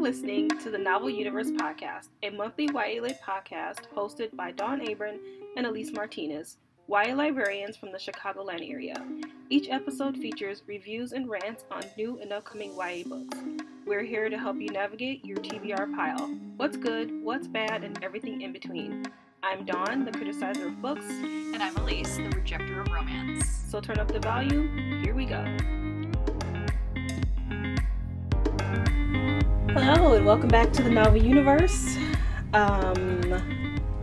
You're listening to the Novel Universe podcast, a monthly YA podcast hosted by Dawn Abram and Elise Martinez, YA librarians from the Chicagoland area. Each episode features reviews and rants on new and upcoming YA books. We're here to help you navigate your TBR pile. What's good, what's bad, and everything in between. I'm Dawn, the criticizer of books. And I'm Elise, the rejecter of romance. So turn up the volume. Here we go. Hello and welcome back to the Novel Universe.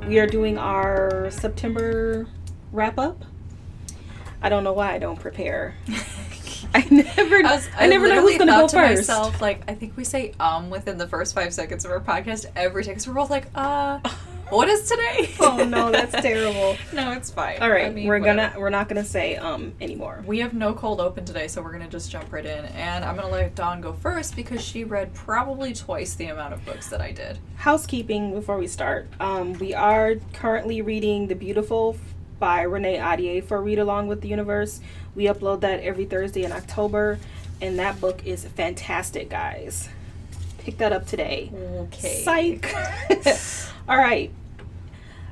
We are doing our September wrap-up. I don't know why I don't prepare. I never know who's going to go first. Myself, I think we say within the first 5 seconds of our podcast every time. So we're both like, what is today? Oh no, that's terrible. No, it's fine. All right, we're not gonna say anymore. We have no cold open today, so we're gonna just jump right in, and I'm gonna let Dawn go first because she read probably twice the amount of books that I did. Housekeeping before we start, we are currently reading *The Beautiful* by Renee Ahdieh for read along with the universe. We upload that every Thursday in October, and that book is fantastic, guys. Pick that up today. Okay. Psych. All right.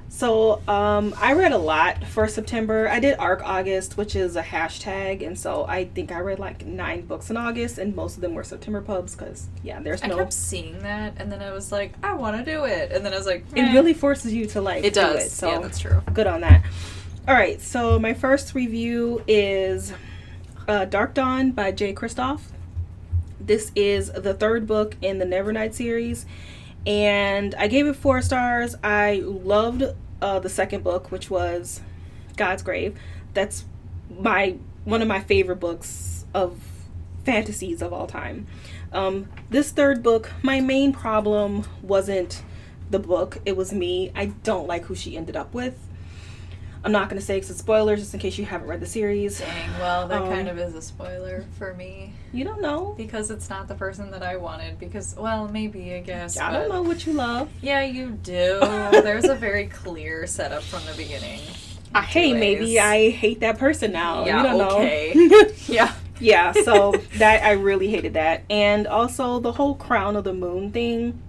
So I read a lot for September. I did ARC August, which is a hashtag, and so I think I read 9 books in August, and most of them were September pubs because I kept seeing that, and then I was like, I want to do it, and then I was like, meh. It really forces you to do it. So yeah, that's true. Good on that. All right. So my first review is Dark Dawn by Jay Kristoff. This is the third book in the Nevernight series. And I gave it 4 stars. I loved the second book, which was God's Grave. That's one of my favorite books of fantasies of all time. This third book, my main problem wasn't the book. It was me. I don't like who she ended up with. I'm not going to say because it's spoilers, just in case you haven't read the series. Dang, well, that kind of is a spoiler for me. You don't know. Because it's not the person that I wanted. Because, well, maybe, I guess. I don't know what you love. Yeah, you do. There's a very clear setup from the beginning. Maybe I hate that person now. Yeah, you don't know. Yeah. Yeah, so that, I really hated that. And also, the whole Crown of the Moon thing.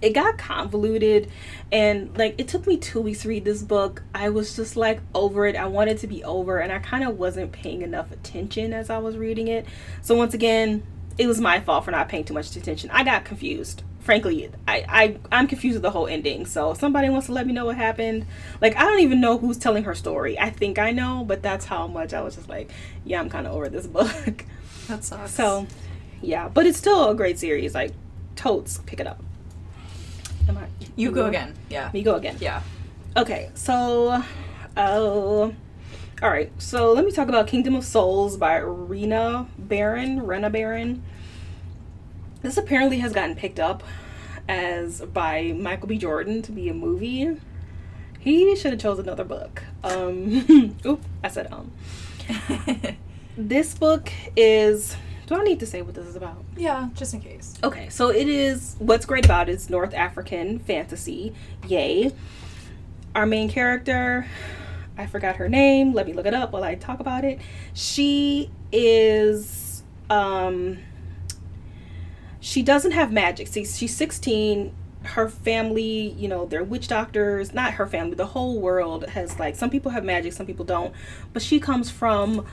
It got convoluted, and it took me 2 weeks to read this book. I was just over it. I wanted to be over, and I kind of wasn't paying enough attention as I was reading it. So once again, it was my fault for not paying too much attention. I got confused. Frankly, I'm confused with the whole ending. So if somebody wants to let me know what happened. I don't even know who's telling her story. I think I know, but that's how much I was just yeah, I'm kind of over this book. That sucks. So, yeah, but it's still a great series. Totes, pick it up. You go again. Yeah. Me go again. Yeah. Okay, so, all right, so let me talk about Kingdom of Souls by Rena Baron. This apparently has gotten picked up by Michael B. Jordan to be a movie. He should have chose another book. Oop, I said This book is... Do I need to say what this is about? Yeah, just in case. Okay, so it is... What's great about it is North African fantasy. Yay. Our main character... I forgot her name. Let me look it up while I talk about it. She is... she doesn't have magic. See, she's 16. Her family, they're witch doctors. Not her family. The whole world has, some people have magic, some people don't. But she comes from...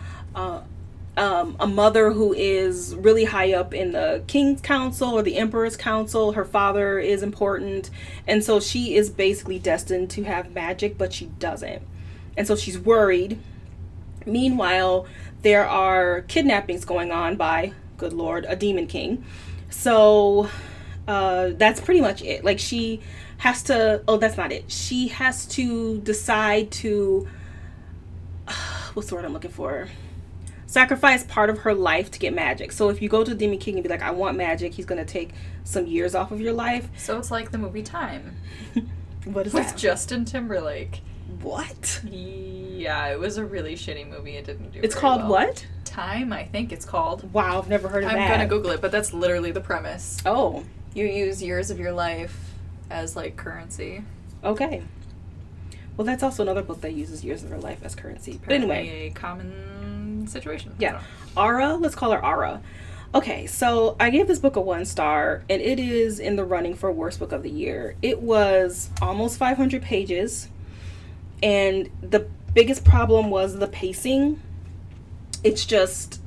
a mother who is really high up in the King's Council or the Emperor's Council. Her father is important. And so she is basically destined to have magic, but she doesn't. And so she's worried. Meanwhile, there are kidnappings going on by, good Lord, a demon king. So that's pretty much it. She has to... Oh, that's not it. She has to decide to... what's the word I'm looking for? Sacrifice part of her life to get magic. So if you go to the Demon King and be I want magic, he's going to take some years off of your life. So it's like the movie Time. What is that? With Justin Timberlake. What? Yeah, it was a really shitty movie. It didn't do It's called well. What? Time, I think it's called. Wow, I've never heard of that. I'm going to Google it, but that's literally the premise. Oh. You use years of your life as currency. Okay. Well, that's also another book that uses years of her life as currency. But anyway. A common situation. Yeah. Aura, let's call her Aura. Okay, so I gave this book a 1 star, and it is in the running for worst book of the year. It was almost 500 pages, and the biggest problem was the pacing. It's just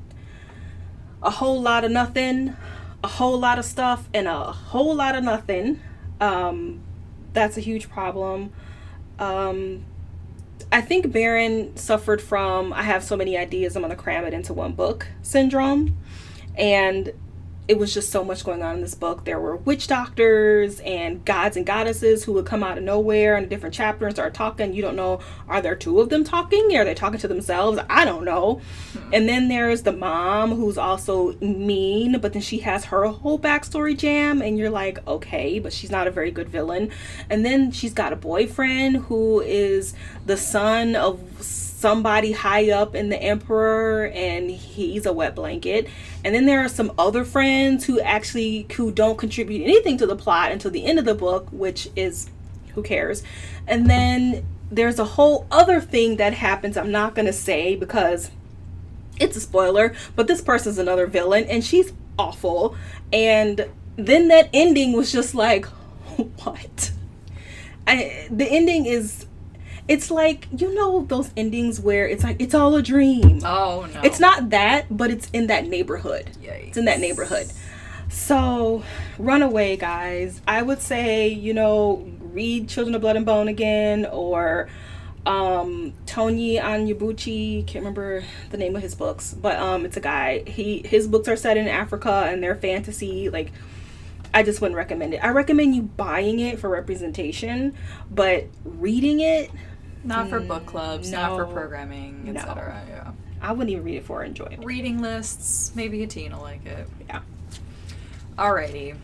a whole lot of nothing, a whole lot of stuff, and a whole lot of nothing. That's a huge problem. I think Baron suffered from I have so many ideas, I'm gonna cram it into one book syndrome, and it was just so much going on in this book. There were witch doctors and gods and goddesses who would come out of nowhere in a different chapter and start talking. You don't know, are there two of them talking? Are they talking to themselves? I don't know. And then there's the mom who's also mean, but then she has her whole backstory jam, and you're like, okay, but she's not a very good villain. And then she's got a boyfriend who is the son of somebody high up in the emperor, and he's a wet blanket. And then there are some other friends who don't contribute anything to the plot until the end of the book, which is, who cares? And then there's a whole other thing that happens. I'm not gonna say because it's a spoiler, but this person's another villain and she's awful. And then that ending was just like, what? The ending is, it's like, you know those endings where it's like, it's all a dream. Oh, no. It's not that, but it's in that neighborhood. Yikes. It's in that neighborhood. So, Runaway, guys. I would say, read Children of Blood and Bone again, or Tony Anyabuchi. Can't remember the name of his books, but it's a guy. His books are set in Africa, and they're fantasy, like... I just wouldn't recommend it. I recommend you buying it for representation, but reading it... Not for book clubs, no, not for programming, etc. No. Yeah. I wouldn't even read it for enjoyment. Reading lists, maybe a teen will like it. Yeah. Alrighty.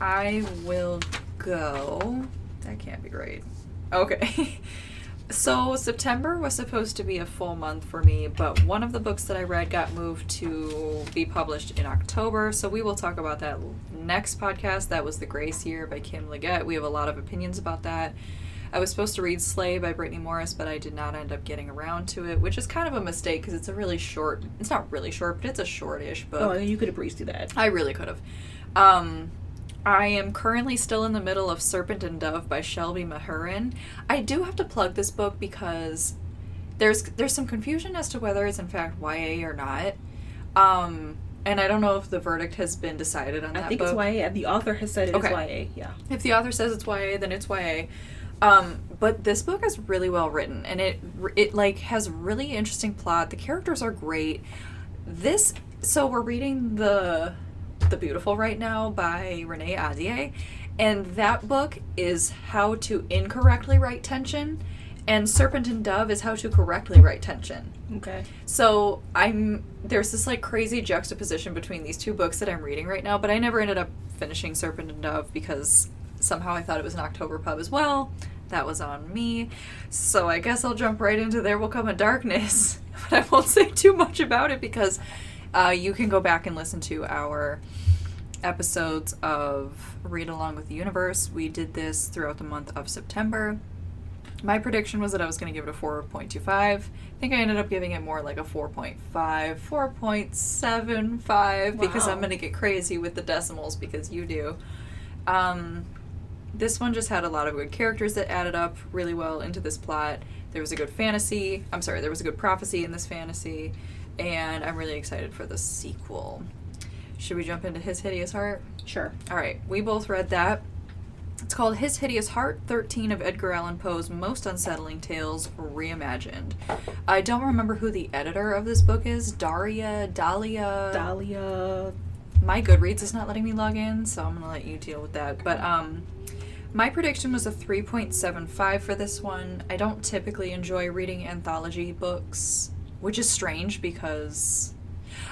I will go... That can't be right. Okay. So September was supposed to be a full month for me, but one of the books that I read got moved to be published in October, so we will talk about that next podcast. That was The Grace Year by Kim Liggett. We have a lot of opinions about that. I was supposed to read Slay by Britteny Morris, but I did not end up getting around to it, which is kind of a mistake because it's a really short, it's not really short, but it's a shortish book. Oh, you could have breezed through that. I really could have. I am currently still in the middle of Serpent and Dove by Shelby Mahurin. I do have to plug this book because there's some confusion as to whether it's in fact YA or not. And I don't know if the verdict has been decided on that book. I think it's YA. The author has said it's YA, yeah. If the author says it's YA, then it's YA. But this book is really well written, and it like has really interesting plot. The characters are great. So we're reading The Beautiful right now by Renee Ahdieh, and that book is how to incorrectly write tension, and Serpent and Dove is how to correctly write tension. Okay. So there's this like crazy juxtaposition between these two books that I'm reading right now, but I never ended up finishing Serpent and Dove because somehow I thought it was an October pub as well. That was on me. So I guess I'll jump right into There Will Come a Darkness, but I won't say too much about it because you can go back and listen to our episodes of Read Along with the Universe. We did this throughout the month of September. My prediction was that I was going to give it a 4.25. I think I ended up giving it more like a 4.5, 4.75, wow. Because I'm going to get crazy with the decimals because you do. This one just had a lot of good characters that added up really well into this plot. There was a good prophecy in this fantasy. And I'm really excited for the sequel. Should we jump into His Hideous Heart? Sure. All right. We both read that. It's called His Hideous Heart, 13 of Edgar Allan Poe's most unsettling tales reimagined. I don't remember who the editor of this book is. Dahlia. My Goodreads is not letting me log in, so I'm going to let you deal with that. But my prediction was a 3.75 for this one. I don't typically enjoy reading anthology books, which is strange because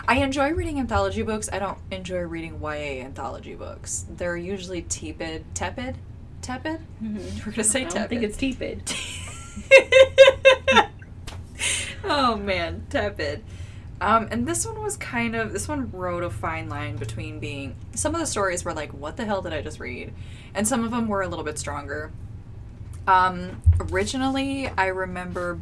I enjoy reading anthology books. I don't enjoy reading YA anthology books. They're usually tepid? Mm-hmm. We're going to say tepid. I don't think it's tepid. Oh, man. Tepid. And this one was this one rode a fine line between being, some of the stories were like, what the hell did I just read? And some of them were a little bit stronger. Originally, I remember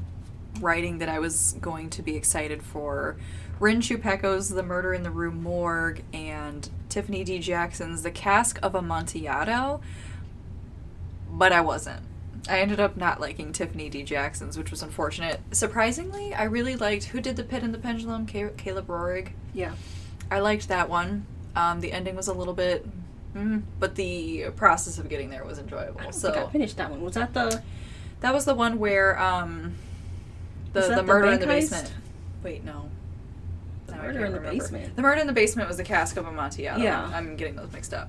writing that I was going to be excited for Rin Chupeco's The Murder in the Rue Morgue and Tiffany D. Jackson's The Cask of Amontillado, but I wasn't. I ended up not liking Tiffany D. Jackson's, which was unfortunate. Surprisingly, I really liked who did The Pit and the Pendulum, Caleb Roerig. Yeah. I liked that one. The ending was a little bit, but the process of getting there was enjoyable. I think I finished that one. Was that the... That was the one where the murder in the basement. Wait, no. The murder in the basement. The murder in the basement was The Cask of Amontillado. Yeah. I'm getting those mixed up.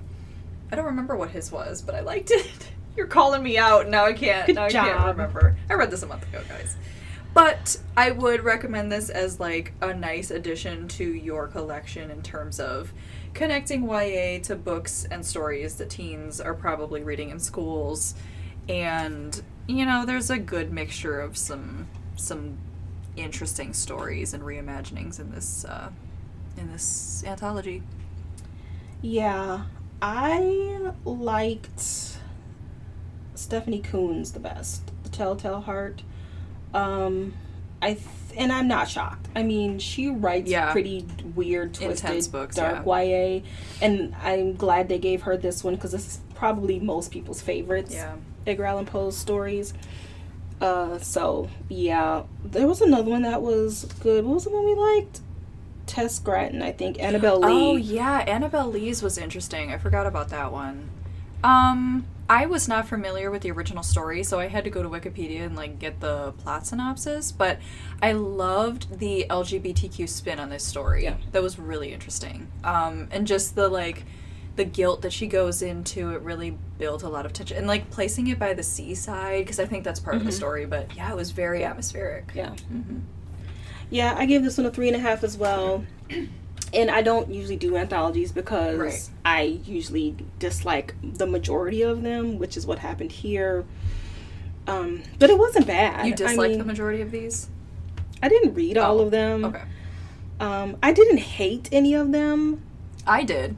I don't remember what his was, but I liked it. You're calling me out. Now I can't remember. I read this a month ago, guys. But I would recommend this as like a nice addition to your collection in terms of connecting YA to books and stories that teens are probably reading in schools. And, you know, there's a good mixture of some interesting stories and reimaginings in this anthology. Yeah, I liked Stephanie Coon's the best, The Telltale Heart. And I'm not shocked. I mean, she writes pretty weird, twisted, intense books, dark YA, and I'm glad they gave her this one because this is probably most people's favorites. Yeah. Edgar Allan Poe's stories. There was another one that was good. What was the one we liked? Tess Gratton, I think. Annabel Lee. Oh, yeah. Annabel Lee's was interesting. I forgot about that one. I was not familiar with the original story, so I had to go to Wikipedia and, like, get the plot synopsis, but I loved the LGBTQ spin on this story. Yeah. That was really interesting. And just the, like... the guilt that she goes into, it really built a lot of tension. And, like, placing it by the seaside, because I think that's part of the story, but, yeah, it was very atmospheric. Yeah. Mm-hmm. Yeah, I gave this one a 3.5 as well. And I don't usually do anthologies because I usually dislike the majority of them, which is what happened here. But it wasn't bad. You disliked the majority of these? I didn't read all of them. Okay. I didn't hate any of them. I did.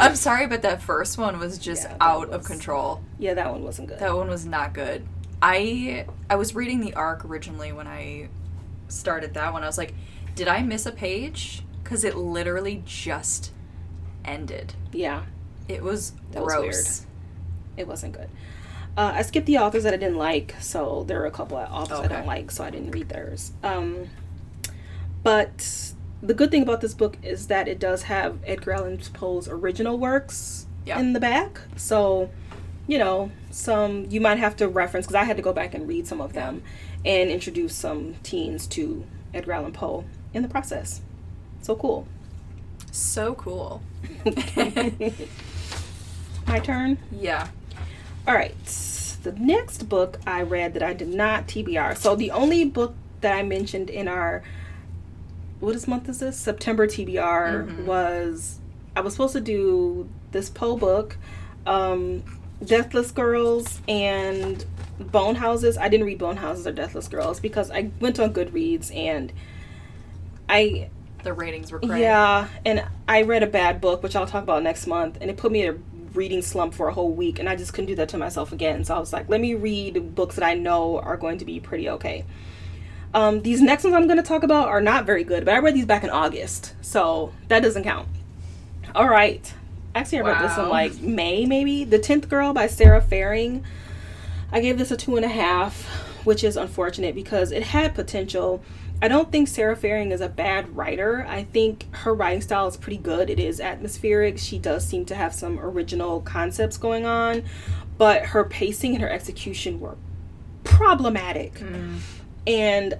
I'm sorry, but that first one was just out of control. Yeah, that one wasn't good. That one was not good. I was reading the arc originally when I started that one. I was like, did I miss a page? Because it literally just ended. Yeah. It was gross. Was weird. It wasn't good. I skipped the authors that I didn't like, so there were a couple of authors I don't like, so I didn't read theirs. But... the good thing about this book is that it does have Edgar Allan Poe's original works in the back. So, you know, some you might have to reference, because I had to go back and read some of them and introduce some teens to Edgar Allan Poe in the process. So cool. So cool. My turn? Yeah. All right. The next book I read that I did not TBR. So the only book that I mentioned in our... what month is this? September TBR was... I was supposed to do this Poe book, Deathless Girls, and Bone Houses. I didn't read Bone Houses or Deathless Girls because I went on Goodreads and I... the ratings were crazy. Yeah, and I read a bad book, which I'll talk about next month, and it put me in a reading slump for a whole week, and I just couldn't do that to myself again. So I was like, let me read books that I know are going to be pretty okay. These next ones I'm going to talk about are not very good, but I read these back in August, so that doesn't count. All right. Actually, I read this one like May, maybe. The Tenth Girl by Sara Faring. I gave this a 2.5, which is unfortunate because it had potential. I don't think Sara Faring is a bad writer. I think her writing style is pretty good. It is atmospheric. She does seem to have some original concepts going on, but her pacing and her execution were problematic. And,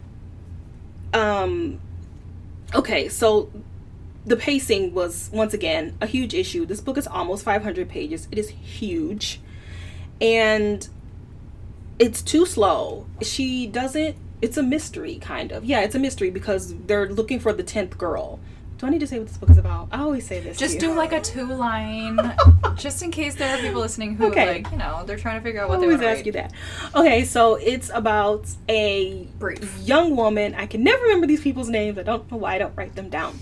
so the pacing was, once again, a huge issue. This book is almost 500 pages. It is huge. And it's too slow. It's a mystery, kind of. Yeah, it's a mystery because they're looking for the 10th girl. Do I need to say what this book is about? I always say this. Just do, like, a 2-line, just in case there are people listening who, like, you know, they're trying to figure out what they want to read. I always ask you that. Okay, so it's about a young woman. I can never remember these people's names. I don't know why I don't write them down.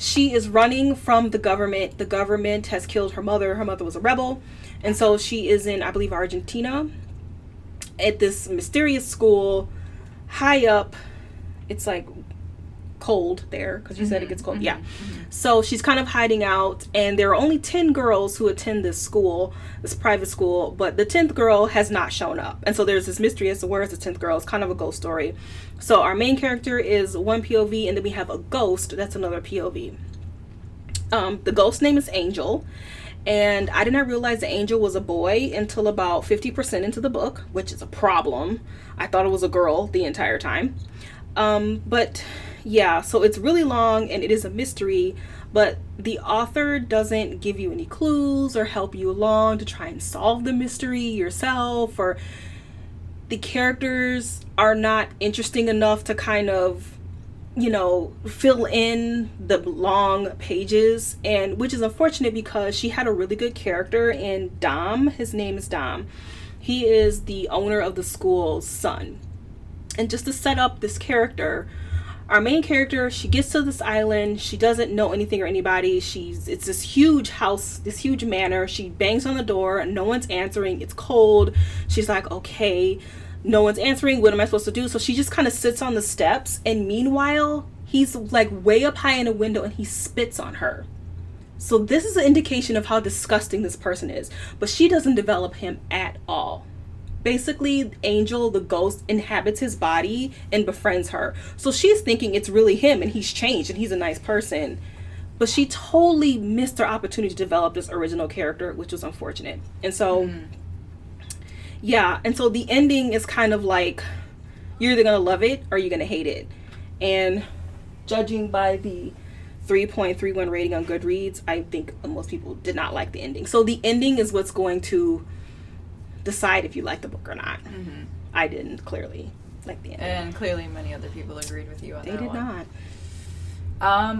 She is running from the government. The government has killed her mother. Her mother was a rebel. And so she is in, I believe, Argentina. at this mysterious school high up. It's like cold there because you said it gets cold. Yeah. So she's kind of hiding out, and there are only 10 girls who attend this school, this private school, but the 10th girl has not shown up. And so there's this mystery as to where is the 10th girl. It's kind of a ghost story. So our main character is one POV, and then we have a ghost that's another POV. The ghost's name is Angel, and I did not realize that Angel was a boy until about 50% into the book, which is a problem. I thought it was a girl the entire time. But yeah, so it's really long and it is a mystery, but the author doesn't give you any clues or help you along to try and solve the mystery yourself, or the characters are not interesting enough to kind of, you know, fill in the long pages, and which is unfortunate because she had a really good character in Dom. His name is Dom. He is the owner of the school's son. And just to set up this character, our main character, she gets to this island. She doesn't know anything or anybody. It's this huge house, this huge manor. She bangs on the door. No one's answering. It's cold. She's like, okay, no one's answering. What am I supposed to do? So she just kind of sits on the steps. And meanwhile, he's like way up high in a window and he spits on her. So this is an indication of how disgusting this person is. But she doesn't develop him at all. Basically, Angel, the ghost, inhabits his body and befriends her. So she's thinking it's really him and he's changed and he's a nice person. But she totally missed her opportunity to develop this original character, which was unfortunate. And so, yeah. And so the ending is kind of like, you're either going to love it or you're going to hate it. And judging by the 3.31 rating on Goodreads, I think most people did not like the ending. So the ending is what's going to decide if you like the book or not. I didn't clearly like the ending. And clearly many other people agreed with you on that one. They did not.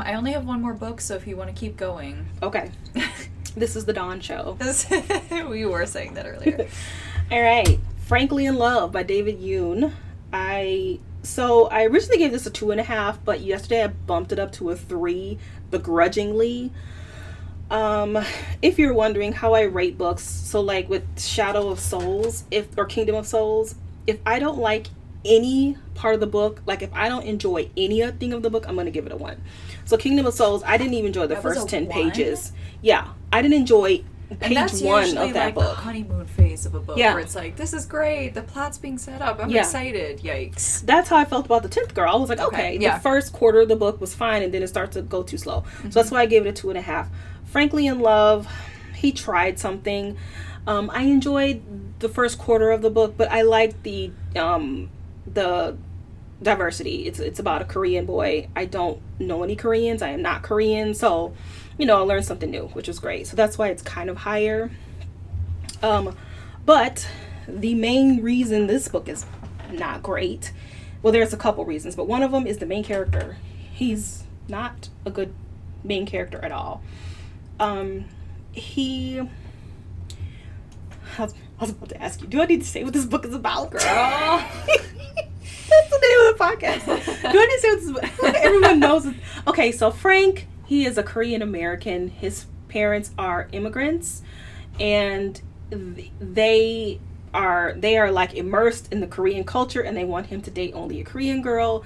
I only have one more book, so if you want to keep going. Okay. This is the Dawn Show. We were saying that earlier. All right. Frankly in Love by David Yoon. I originally gave this a 2.5, but yesterday I bumped it up to a 3 begrudgingly. If you're wondering how I rate books, so like with Shadow of Souls, or Kingdom of Souls, if I don't like any part of the book, like if I don't enjoy anything of the book, I'm going to give it a 1. So Kingdom of Souls, I didn't even enjoy the first 10 pages. Yeah, I didn't enjoy page 1 of that book. That's usually like the honeymoon phase of a book, where it's like, this is great, the plot's being set up, I'm excited, yikes. That's how I felt about The Tenth Girl. I was like, okay, the first quarter of the book was fine, and then it starts to go too slow. So that's why I gave it a 2.5. Frankly in Love, he tried something. I enjoyed the first quarter of the book, but I liked the diversity. It's about a Korean boy. I don't know any Koreans. I am not Korean. So, you know, I learned something new, which was great. So that's why it's kind of higher. But the main reason this book is not great, well, there's a couple reasons, but one of them is the main character. He's not a good main character at all. I was about to ask you, do I need to say what this book is about, girl? That's the name of the podcast. Do I need to say what this book is about? Everyone knows it. Okay, so Frank, he is a Korean American. His parents are immigrants, and they are like immersed in the Korean culture, and they want him to date only a Korean girl.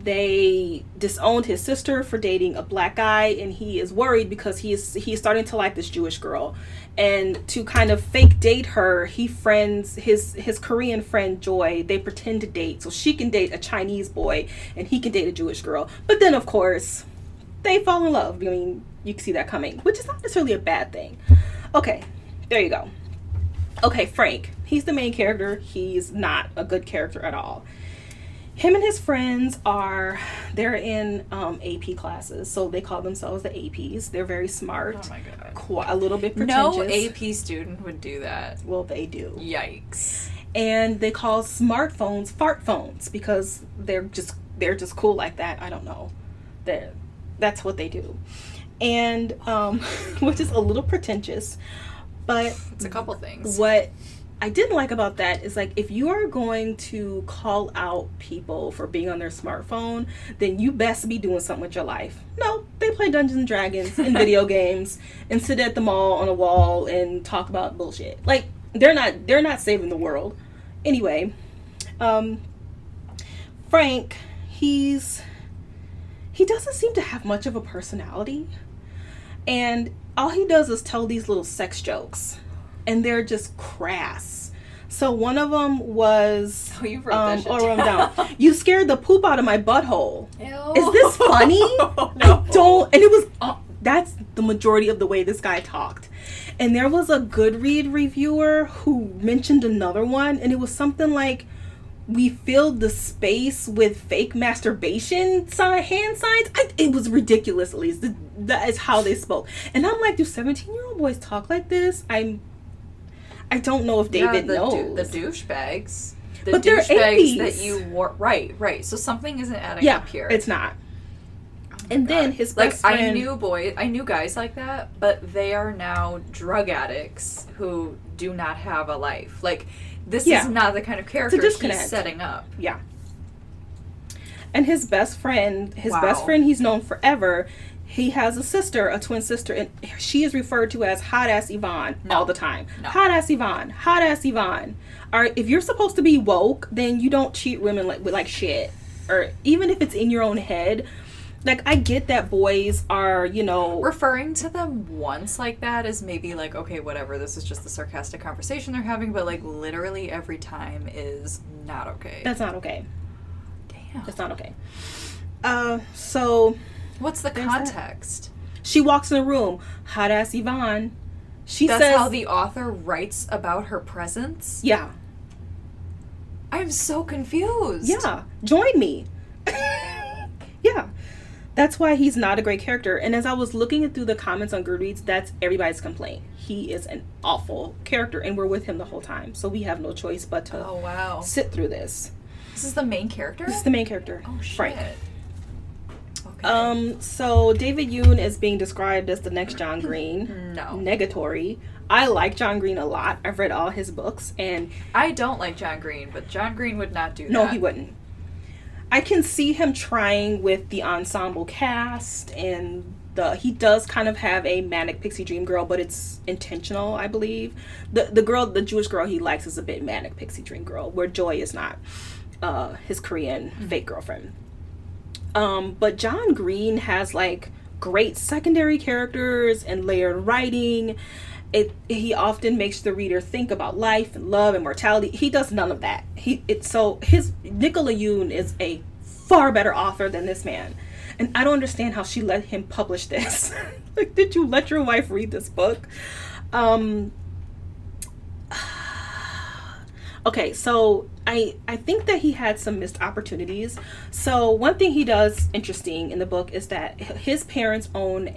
They disowned his sister for dating a black guy, and he is worried because he's starting to like this Jewish girl, and to kind of fake date her, he friends his Korean friend Joy. They pretend to date so she can date a Chinese boy and he can date a Jewish girl, but then of course they fall in love. I mean, you can see that coming, which is not necessarily a bad thing. Okay, there you go. Okay, Frank, he's the main character. He's not a good character at all. Him and his friends they're in AP classes, so they call themselves the APs. They're very smart. Oh my God. A little bit pretentious. No AP student would do that. Well, they do. Yikes. And they call smartphones fart phones because they're just cool like that. I don't know. That's what they do. And, which is a little pretentious, but... It's a couple things. What I didn't like about that is, like, if you are going to call out people for being on their smartphone, then you best be doing something with your life. No, they play Dungeons and Dragons and video games and sit at the mall on a wall and talk about bullshit. Like, they're not saving the world. Anyway, Frank, he doesn't seem to have much of a personality, and all he does is tell these little sex jokes, and they're just crass. So one of them was, oh, you wrote that shit down. You scared the poop out of my butthole. Ew. Is this funny? No. I don't. And it was, that's the majority of the way this guy talked. And there was a Goodread reviewer who mentioned another one, and it was something like, we filled the space with fake masturbation hand signs. It was ridiculous, at least. That is how they spoke. And I'm like, do 17-year-old boys talk like this? I don't know if David knows. The douchebags. The but they're 80s. That you wore. Right. So something isn't adding up here. It's not. Oh and God. Then his best friend. I knew guys like that, but they are now drug addicts who do not have a life. Like, this is not the kind of character he's setting up. Yeah. And his best friend, he's known forever, he has a sister, a twin sister, and she is referred to as Hot Ass Yvonne all the time. No. Hot Ass Yvonne. Hot Ass Yvonne. All right, if you're supposed to be woke, then you don't treat women like shit. Or even if it's in your own head. Like, I get that boys are, referring to them once like that is maybe like, okay, whatever, this is just the sarcastic conversation they're having, but, like, literally every time is not okay. That's not okay. Damn. That's not okay. So... What's the context? She walks in the room. Hot Ass Yvonne. That's how the author writes about her presence? Yeah. I'm so confused. Yeah. Join me. Yeah. That's why he's not a great character. And as I was looking through the comments on Goodreads, that's everybody's complaint. He is an awful character, and we're with him the whole time. So we have no choice but to sit through this. This is the main character? This is the main character. Oh, shit. Frank. Okay. So David Yoon is being described as the next John Green. No. Negatory. I like John Green a lot. I've read all his books, and I don't like John Green, but John Green would not do that. No, he wouldn't. I can see him trying with the ensemble cast, and he does kind of have a manic pixie dream girl, but it's intentional, I believe. The Jewish girl he likes is a bit manic pixie dream girl, where Joy is not his Korean fake girlfriend. But John Green has, like, great secondary characters and layered writing. He often makes the reader think about life and love and mortality. He does none of that. Nicola Yoon is a far better author than this man. And I don't understand how she let him publish this. Like, did you let your wife read this book? Okay, so I think that he had some missed opportunities. So one thing he does interesting in the book is that his parents own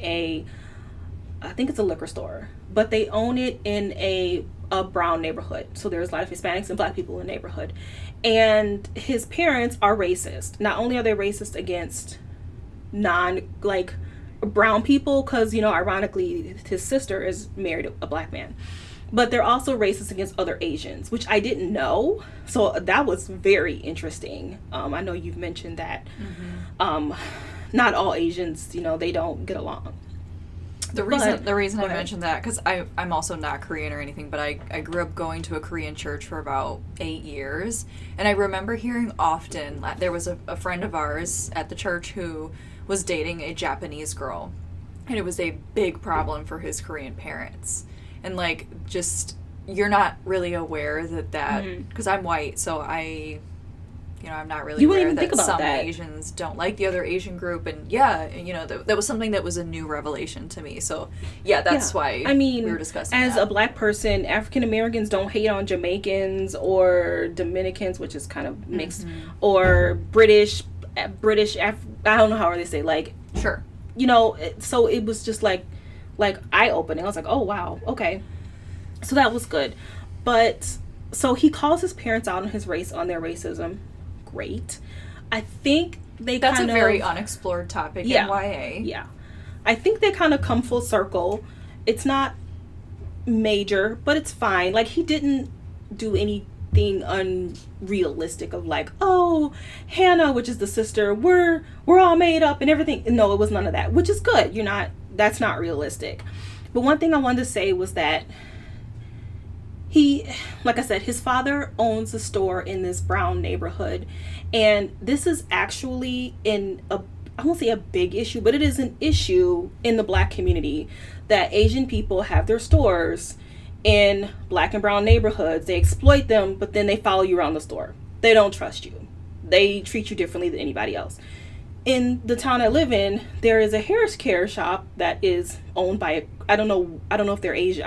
I think it's a liquor store, but they own it in a brown neighborhood. So there's a lot of Hispanics and black people in the neighborhood. And his parents are racist. Not only are they racist against brown people, because, ironically, his sister is married to a black man. But they're also racist against other Asians, which I didn't know. So that was very interesting. I know you've mentioned that. Mm-hmm. Not all Asians, they don't get along. The reason I mentioned that, because I'm also not Korean or anything, but I grew up going to a Korean church for about 8 years. And I remember hearing often, there was a friend of ours at the church who was dating a Japanese girl. And it was a big problem for his Korean parents. And, just, you're not really aware that, because I'm white, so I'm not really aware that some Asians don't like the other Asian group. And, that was something that was a new revelation to me. So, yeah, that's why we were discussing that. As a black person, African-Americans don't hate on Jamaicans or Dominicans, which is kind of mixed, or British, I don't know how they say, Sure. So it was just, eye-opening. I was like, oh, wow, okay. So that was good. But, so he calls his parents out on their racism. Great. I think that's a very unexplored topic in YA. Yeah. I think they kind of come full circle. It's not major, but it's fine. He didn't do anything unrealistic of Hannah, which is the sister, we're all made up and everything. No, it was none of that, which is good. That's not realistic. But one thing I wanted to say was that He, like I said, his father owns a store in this brown neighborhood, and this is actually in a, I won't say a big issue, but it is an issue in the Black community that Asian people have their stores in Black and brown neighborhoods. They exploit them, but then they follow you around the store. They don't trust you. They treat you differently than anybody else. In the town I live in, there is a hair care shop that is owned by, I don't know if they're Asian.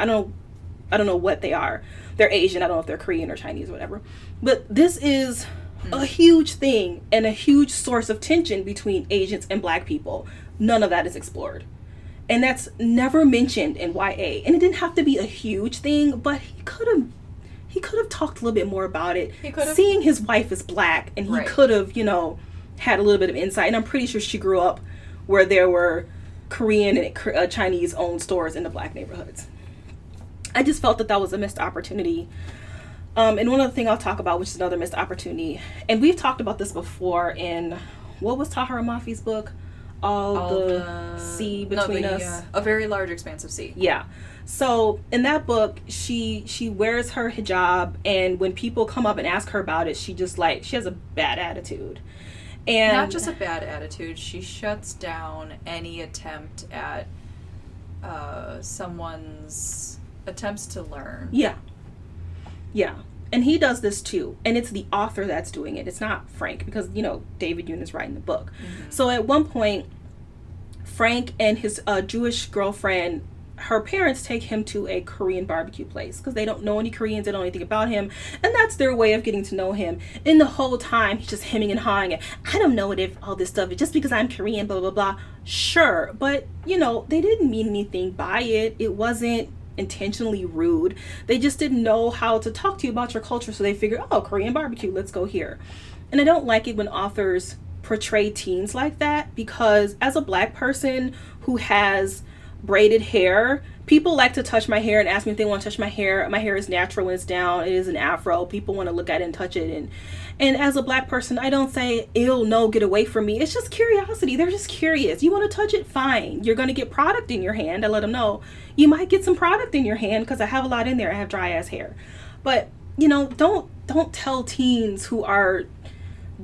I don't know what they are. They're Asian. I don't know if they're Korean or Chinese or whatever. But this is a huge thing and a huge source of tension between Asians and Black people. None of that is explored. And that's never mentioned in YA. And it didn't have to be a huge thing, but he could have talked a little bit more about it. He could have. Seeing his wife is Black, and he right. could have, you know, had a little bit of insight. And I'm pretty sure she grew up where there were Korean and Chinese-owned stores in the Black neighborhoods. I just felt that was a missed opportunity. And one other thing I'll talk about, which is another missed opportunity, and we've talked about this before in, what was Tahara Mafi's book? All the Sea Between Us. Yeah. A Very Large Expanse of Sea. Yeah. So in that book, she wears her hijab, and when people come up and ask her about it, she has a bad attitude. And not just a bad attitude, she shuts down any attempt at someone's attempts to learn. Yeah. And he does this too. And it's the author that's doing it. It's not Frank, because, you know, David Yoon is writing the book. Mm-hmm. So at one point, Frank and his Jewish girlfriend, her parents take him to a Korean barbecue place because they don't know any Koreans. They don't know anything about him. And that's their way of getting to know him. And the whole time, he's just hemming and hawing. And, I don't know if all this stuff is just because I'm Korean, blah, blah, blah. Sure. But, you know, they didn't mean anything by it. It wasn't intentionally rude. They just didn't know how to talk to you about your culture, so they figured, oh, Korean barbecue, let's go here. And I don't like it when authors portray teens like that, because as a Black person who has braided hair, people like to touch my hair and ask me if they want to touch my hair. My hair is natural when it's down. It is an afro. People want to look at it and touch it. And as a Black person, I don't say, ew, no, get away from me. It's just curiosity. They're just curious. You want to touch it? Fine. You're going to get product in your hand. I let them know. You might get some product in your hand because I have a lot in there. I have dry ass hair. But, you know, don't tell teens who are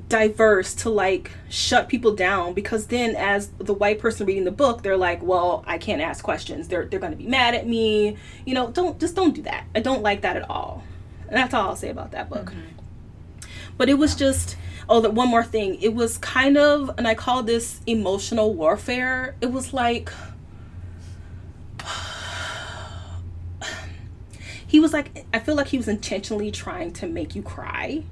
diverse to, like, shut people down, because then as the white person reading the book, they're like, well, I can't ask questions. They're going to be mad at me. You know, don't do that. I don't like that at all. And that's all I'll say about that book. Mm-hmm. But it was just, one more thing. It was kind of, and I call this emotional warfare. It was like, I feel like he was intentionally trying to make you cry.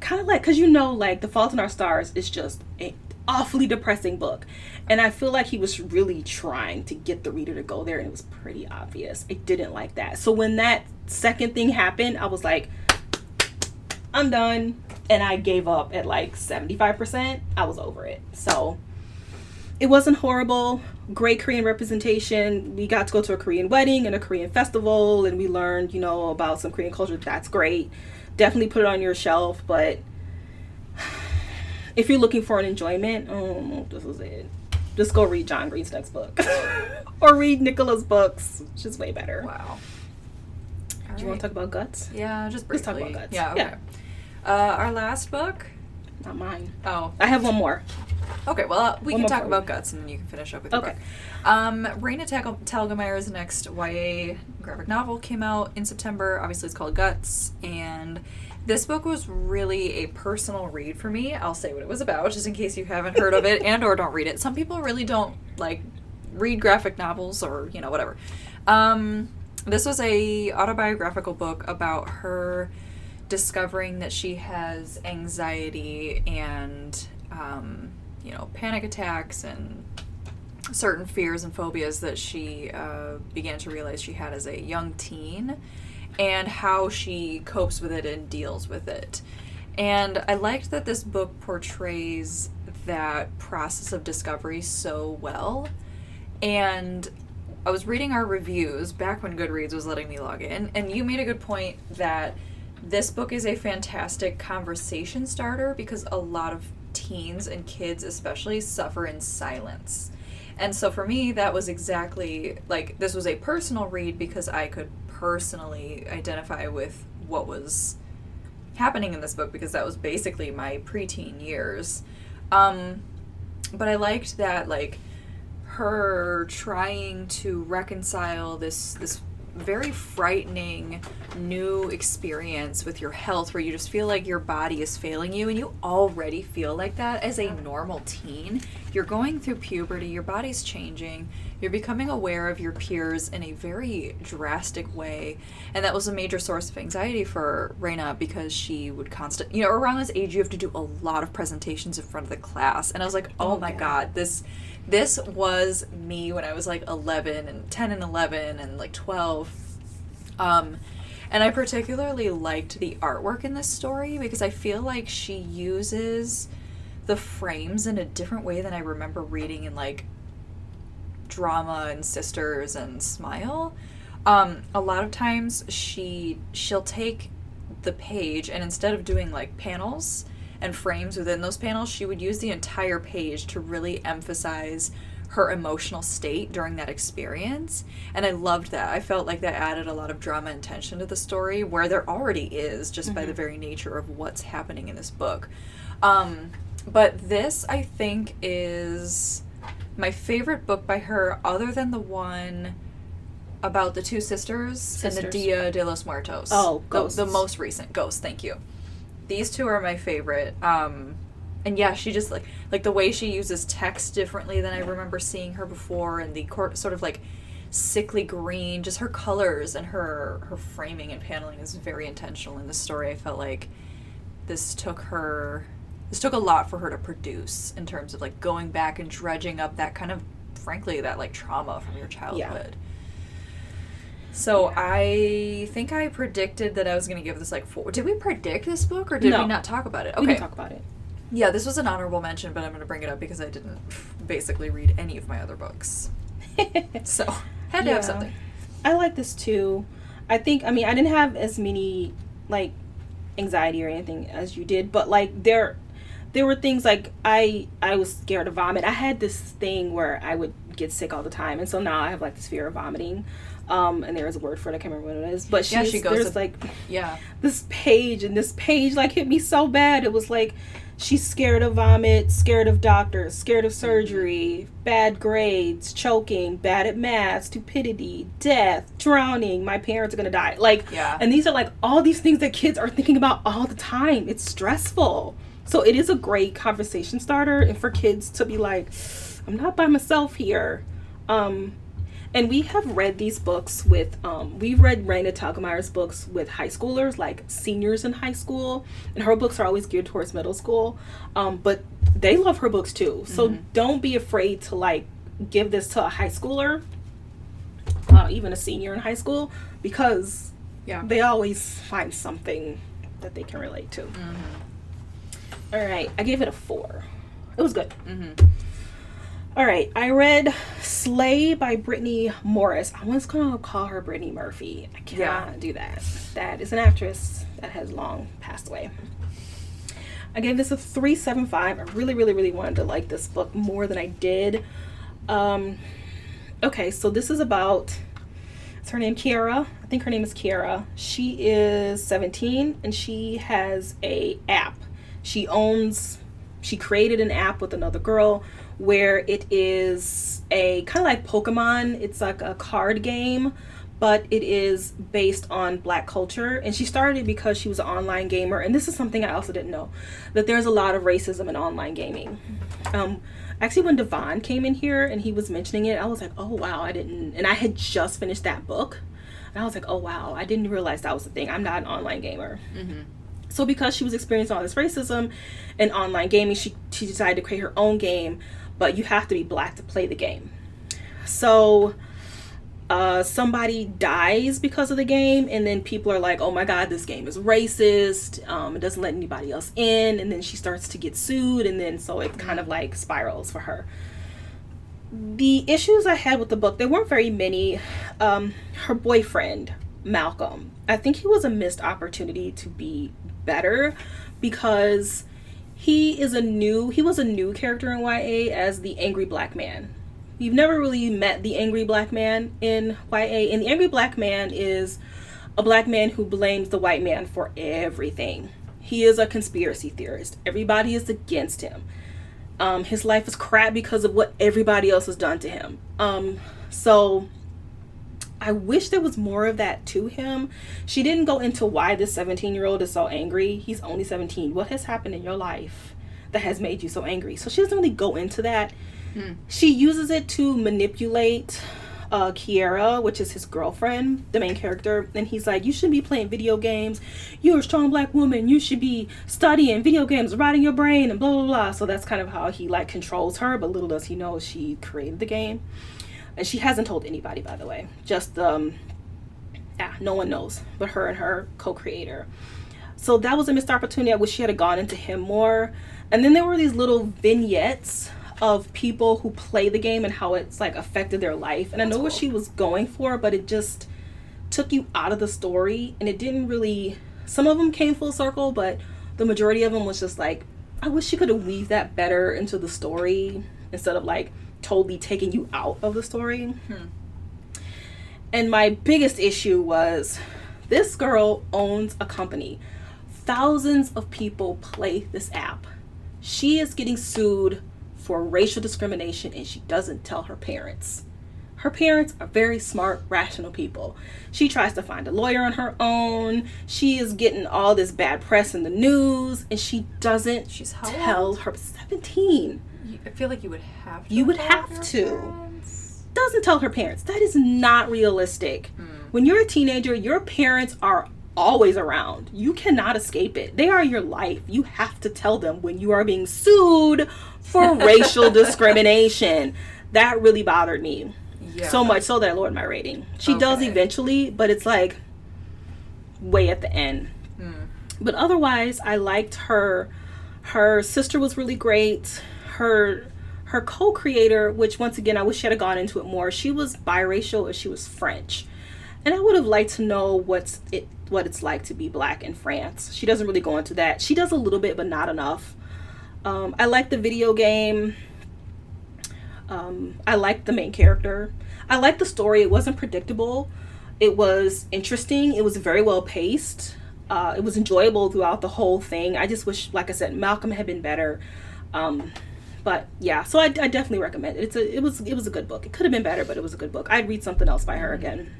Kind of like, because, you know, like The Fault in Our Stars is just an awfully depressing book, and I feel like he was really trying to get the reader to go there, and it was pretty obvious. I didn't like that. So when that second thing happened, I was like, I'm done, and I gave up at like 75%. I was over it. So it wasn't horrible. Great Korean representation. We got to go to a Korean wedding and a Korean festival, and we learned, you know, about some Korean culture. That's great. Definitely put it on your shelf, but if you're looking for an enjoyment, this is it. Just go read John Green's next book. Or read Nicola's books, which is way better. Wow. All right. You want to talk about Guts? Yeah, just briefly. Let's talk about Guts. Yeah, okay. Yeah. Our last book? Not mine. Oh. I have one more. Okay, well, we can talk about Guts, and then you can finish up with your book. Rena Telgemeyer's next YA graphic novel came out in September. Obviously, it's called Guts, and this book was really a personal read for me. I'll say what it was about, just in case you haven't heard of it and or don't read it. Some people really don't, like, read graphic novels or, you know, whatever. This was a autobiographical book about her discovering that she has anxiety and, you know, panic attacks and certain fears and phobias that she began to realize she had as a young teen, and how she copes with it and deals with it. And I liked that this book portrays that process of discovery so well. And I was reading our reviews back when Goodreads was letting me log in, and you made a good point that this book is a fantastic conversation starter, because a lot of teens and kids especially suffer in silence. And so for me, that was exactly, like, this was a personal read because I could personally identify with what was happening in this book, because that was basically my preteen years. But I liked that, like, her trying to reconcile this very frightening new experience with your health, where you just feel like your body is failing you, and you already feel like that as a normal teen. You're going through puberty, your body's changing, you're becoming aware of your peers in a very drastic way, and that was a major source of anxiety for Rena, because she would constantly, you know, around this age you have to do a lot of presentations in front of the class, and I was like, oh my god, this was me when I was like 11 and 10 and 11 and like 12. And I particularly liked the artwork in this story, because I feel like she uses the frames in a different way than I remember reading in like Drama and Sisters and Smile. A lot of times she'll take the page, and instead of doing like panels and frames within those panels, she would use the entire page to really emphasize her emotional state during that experience. And I loved that. I felt like that added a lot of drama and tension to the story, where there already is, just by the very nature of what's happening in this book. But this, I think, is my favorite book by her, other than the one about the two sisters. And the Dia de los Muertos. Oh, Ghosts. The most recent, Ghosts, thank you. These two are my favorite. And yeah, she just, like the way she uses text differently than I remember seeing her before, and the sort of, like, sickly green, just her colors and her framing and paneling is very intentional in this story. I felt like this took a lot for her to produce, in terms of, like, going back and dredging up that kind of, frankly, that, like, trauma from your childhood. Yeah. So I think I predicted that I was going to give this, like, 4. Did we predict this book, or did we not talk about it? Okay. We didn't talk about it. Yeah, this was an honorable mention, but I'm going to bring it up because I didn't basically read any of my other books. So, had to have something. I like this, too. I mean, I didn't have as many, like, anxiety or anything as you did, but, like, there were things, like, I was scared to vomit. I had this thing where I would get sick all the time, and so now I have, like, this fear of vomiting. And there is a word for it, I can't remember what it is, but she goes, there's this page like hit me so bad. It was like, she's scared of vomit, scared of doctors, scared of surgery, bad grades, choking, bad at math, stupidity, death, drowning, my parents are gonna die, like, and these are like all these things that kids are thinking about all the time. It's stressful, so it is a great conversation starter, and for kids to be like, I'm not by myself here. And we have read these books with, we've read Raina Telgemeyer's books with high schoolers, like seniors in high school. And her books are always geared towards middle school. But they love her books too. So don't be afraid to, like, give this to a high schooler, even a senior in high school, because they always find something that they can relate to. All right. I gave it a 4. It was good. All right, I read Slay by Britteny Morris. I was going to call her Brittany Murphy. I cannot do that. That is an actress that has long passed away. I gave this a 3.75. I really, really, really wanted to like this book more than I did. Okay, so this is about, is her name Kiara? I think her name is Kiara. She is 17, and she has a app. She created an app with another girl, where it is a kind of like Pokemon. It's like a card game, but it is based on Black culture. And she started it because she was an online gamer. And this is something I also didn't know, that there's a lot of racism in online gaming. Actually, when Devon came in here and he was mentioning it, I was like, oh, wow, I didn't. And I had just finished that book. And I was like, oh, wow, I didn't realize that was a thing. I'm not an online gamer. So because she was experiencing all this racism in online gaming, she decided to create her own game. But you have to be Black to play the game. So somebody dies because of the game, and then people are like, oh my god, this game is racist, it doesn't let anybody else in, and then she starts to get sued, and then so it kind of like spirals for her. The issues I had with the book, there weren't very many. Her boyfriend, Malcolm, I think he was a missed opportunity to be better, because he was a new character in YA as the angry Black man. You've never really met the angry Black man in YA, and the angry Black man is a black man who blames the white man for everything. He is a conspiracy theorist. Everybody is against him. His life is crap because of what everybody else has done to him. So I wish there was more of that to him. She didn't go into why this 17-year-old is so angry. He's only 17. What has happened in your life that has made you so angry? So she doesn't really go into that. She uses it to manipulate Kiara, which is his girlfriend, the main character, and he's like, you shouldn't be playing video games. You're a strong black woman. You should be studying video games, rotting your brain, and blah, blah, blah. So that's kind of how he, like, controls her, but little does he know she created the game. And she hasn't told anybody, by the way. Just, no one knows but her and her co-creator. So that was a missed opportunity. I wish she had gone into him more. And then there were these little vignettes of people who play the game and how it's, like, affected their life. And I know what she was going for, but it just took you out of the story. And it didn't really... Some of them came full circle, but the majority of them was just like, I wish she could have weaved that better into the story instead of, like, totally taking you out of the story. And my biggest issue was this girl owns a company. Thousands of people play this app. She is getting sued for racial discrimination, and she doesn't tell her parents. Her parents are very smart, rational people. She tries to find a lawyer on her own. She is getting all this bad press in the news, and she doesn't tell her. 17. I feel like you would have to. You would have to. Doesn't tell her parents. That is not realistic. When you're a teenager, your parents are always around. You cannot escape it. They are your life. You have to tell them when you are being sued for racial discrimination. That really bothered me so much so that I lowered my rating. She does eventually, but it's like way at the end. But otherwise, I liked her. Her sister was really great. Her co-creator, which once again I wish she had gone into it more. She was biracial and she was French. And I would have liked to know what it's like to be black in France. She doesn't really go into that. She does a little bit, but not enough. I like the video game. I like the main character. I like the story. It wasn't predictable. It was interesting. It was very well paced. It was enjoyable throughout the whole thing. I just wish, like I said, Malcolm had been better. But yeah, so I definitely recommend it. It was a good book. It could have been better, but it was a good book. I'd read something else by her again.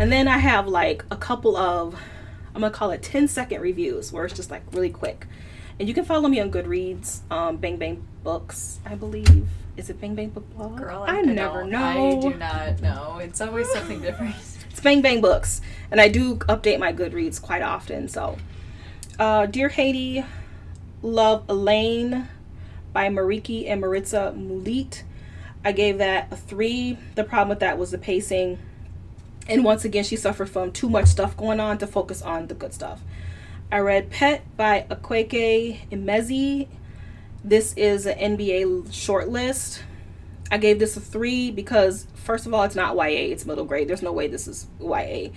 And then I have like a couple of, I'm going to call it 10-second reviews where it's just like really quick. And you can follow me on Goodreads, Bang Bang Books, I believe. Is it Bang Bang Book Blog? Girl, I never know. I do not know. It's always something different. It's Bang Bang Books. And I do update my Goodreads quite often. So, Dear Haiti, Love Elaine by Mariki and Maritza Moulit. I gave that a 3. The problem with that was the pacing. And once again, she suffered from too much stuff going on to focus on the good stuff. I read Pet by Akweke Imezi. This is an NBA short list. I gave this a 3 because, first of all, it's not YA. It's middle grade. There's no way this is YA.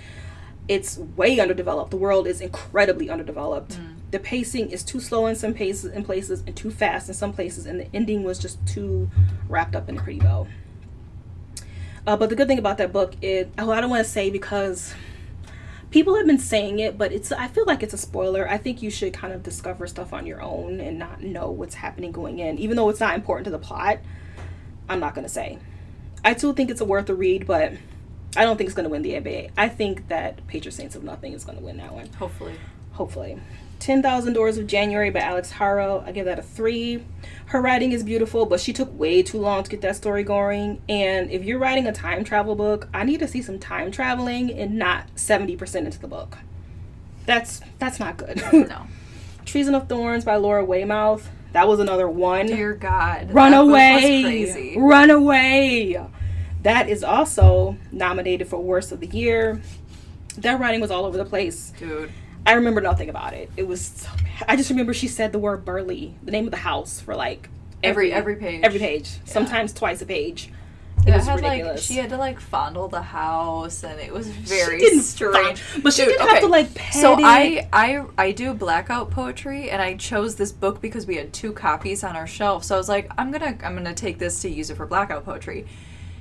It's way underdeveloped. The world is incredibly underdeveloped. The pacing is too slow in some places and too fast in some places. And the ending was just too wrapped up in a pretty bow. But the good thing about that book is, I don't want to say because people have been saying it, but I feel like it's a spoiler. I think you should kind of discover stuff on your own and not know what's happening going in. Even though it's not important to the plot, I'm not going to say. I still think it's worth a read, but I don't think it's going to win the NBA. I think that Patron Saints of Nothing is going to win that one. Hopefully. 10,000 Doors of January by Alex Harrow. I give that a 3. Her writing is beautiful, but she took way too long to get that story going. And if you're writing a time travel book, I need to see some time traveling and not 70% into the book. That's not good. No. Treason of Thorns by Laura Weymouth. That was another 1. Dear God. Runaway. That is also nominated for Worst of the Year. That writing was all over the place. Dude. I remember nothing about it. It was so bad. I just remember she said the word Burley, the name of the house, for like every page. Every page. Yeah. Sometimes twice a page. It was ridiculous. She had to fondle the house, and it was very strange. But she didn't have to pet it. So I do blackout poetry, and I chose this book because we had 2 copies on our shelf. So I was like, I'm gonna take this to use it for blackout poetry.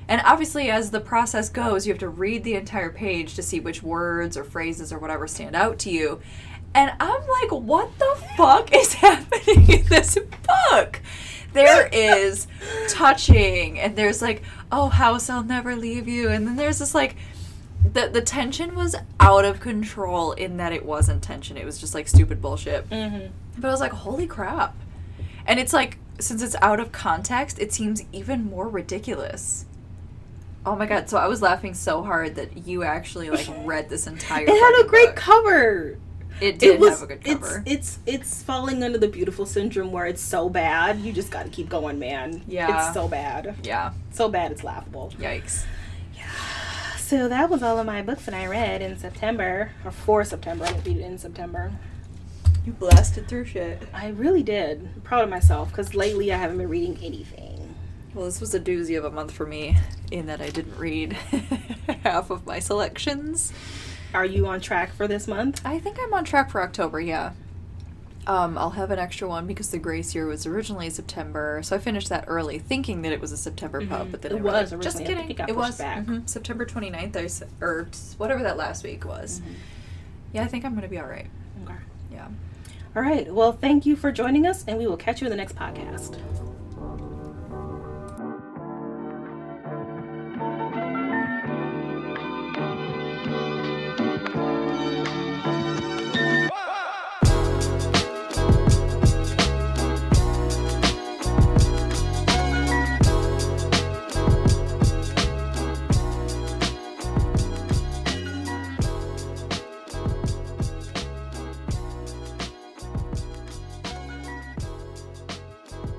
And obviously, as the process goes, you have to read the entire page to see which words or phrases or whatever stand out to you. And I'm like, what the fuck is happening in this book? There is touching, and there's like, oh, house, I'll never leave you. And then there's this like, the tension was out of control in that it wasn't tension. It was just like stupid bullshit. Mm-hmm. But I was like, holy crap. And it's like, since it's out of context, it seems even more ridiculous. Oh my god, so I was laughing so hard that you actually like read this entire book. It had a great cover. It did have a good cover. It's falling under the beautiful syndrome where it's so bad, you just gotta keep going, man. Yeah. It's so bad. Yeah. So bad it's laughable. Yikes. Yeah. So that was all of my books that I read in September. Or for September. I didn't read it in September. You blasted through shit. I really did. I'm proud of myself, because lately I haven't been reading anything. Well, this was a doozy of a month for me in that I didn't read half of my selections. Are you on track for this month? I think I'm on track for October, yeah. I'll have an extra one because The Grace Year was originally September, so I finished that early thinking that it was a September pub, but then it was originally. Just kidding. I think it was back. Mm-hmm. September 29th or whatever that last week was. Mm-hmm. Yeah, I think I'm going to be all right. Okay. Yeah. All right. Well, thank you for joining us, and we will catch you in the next podcast.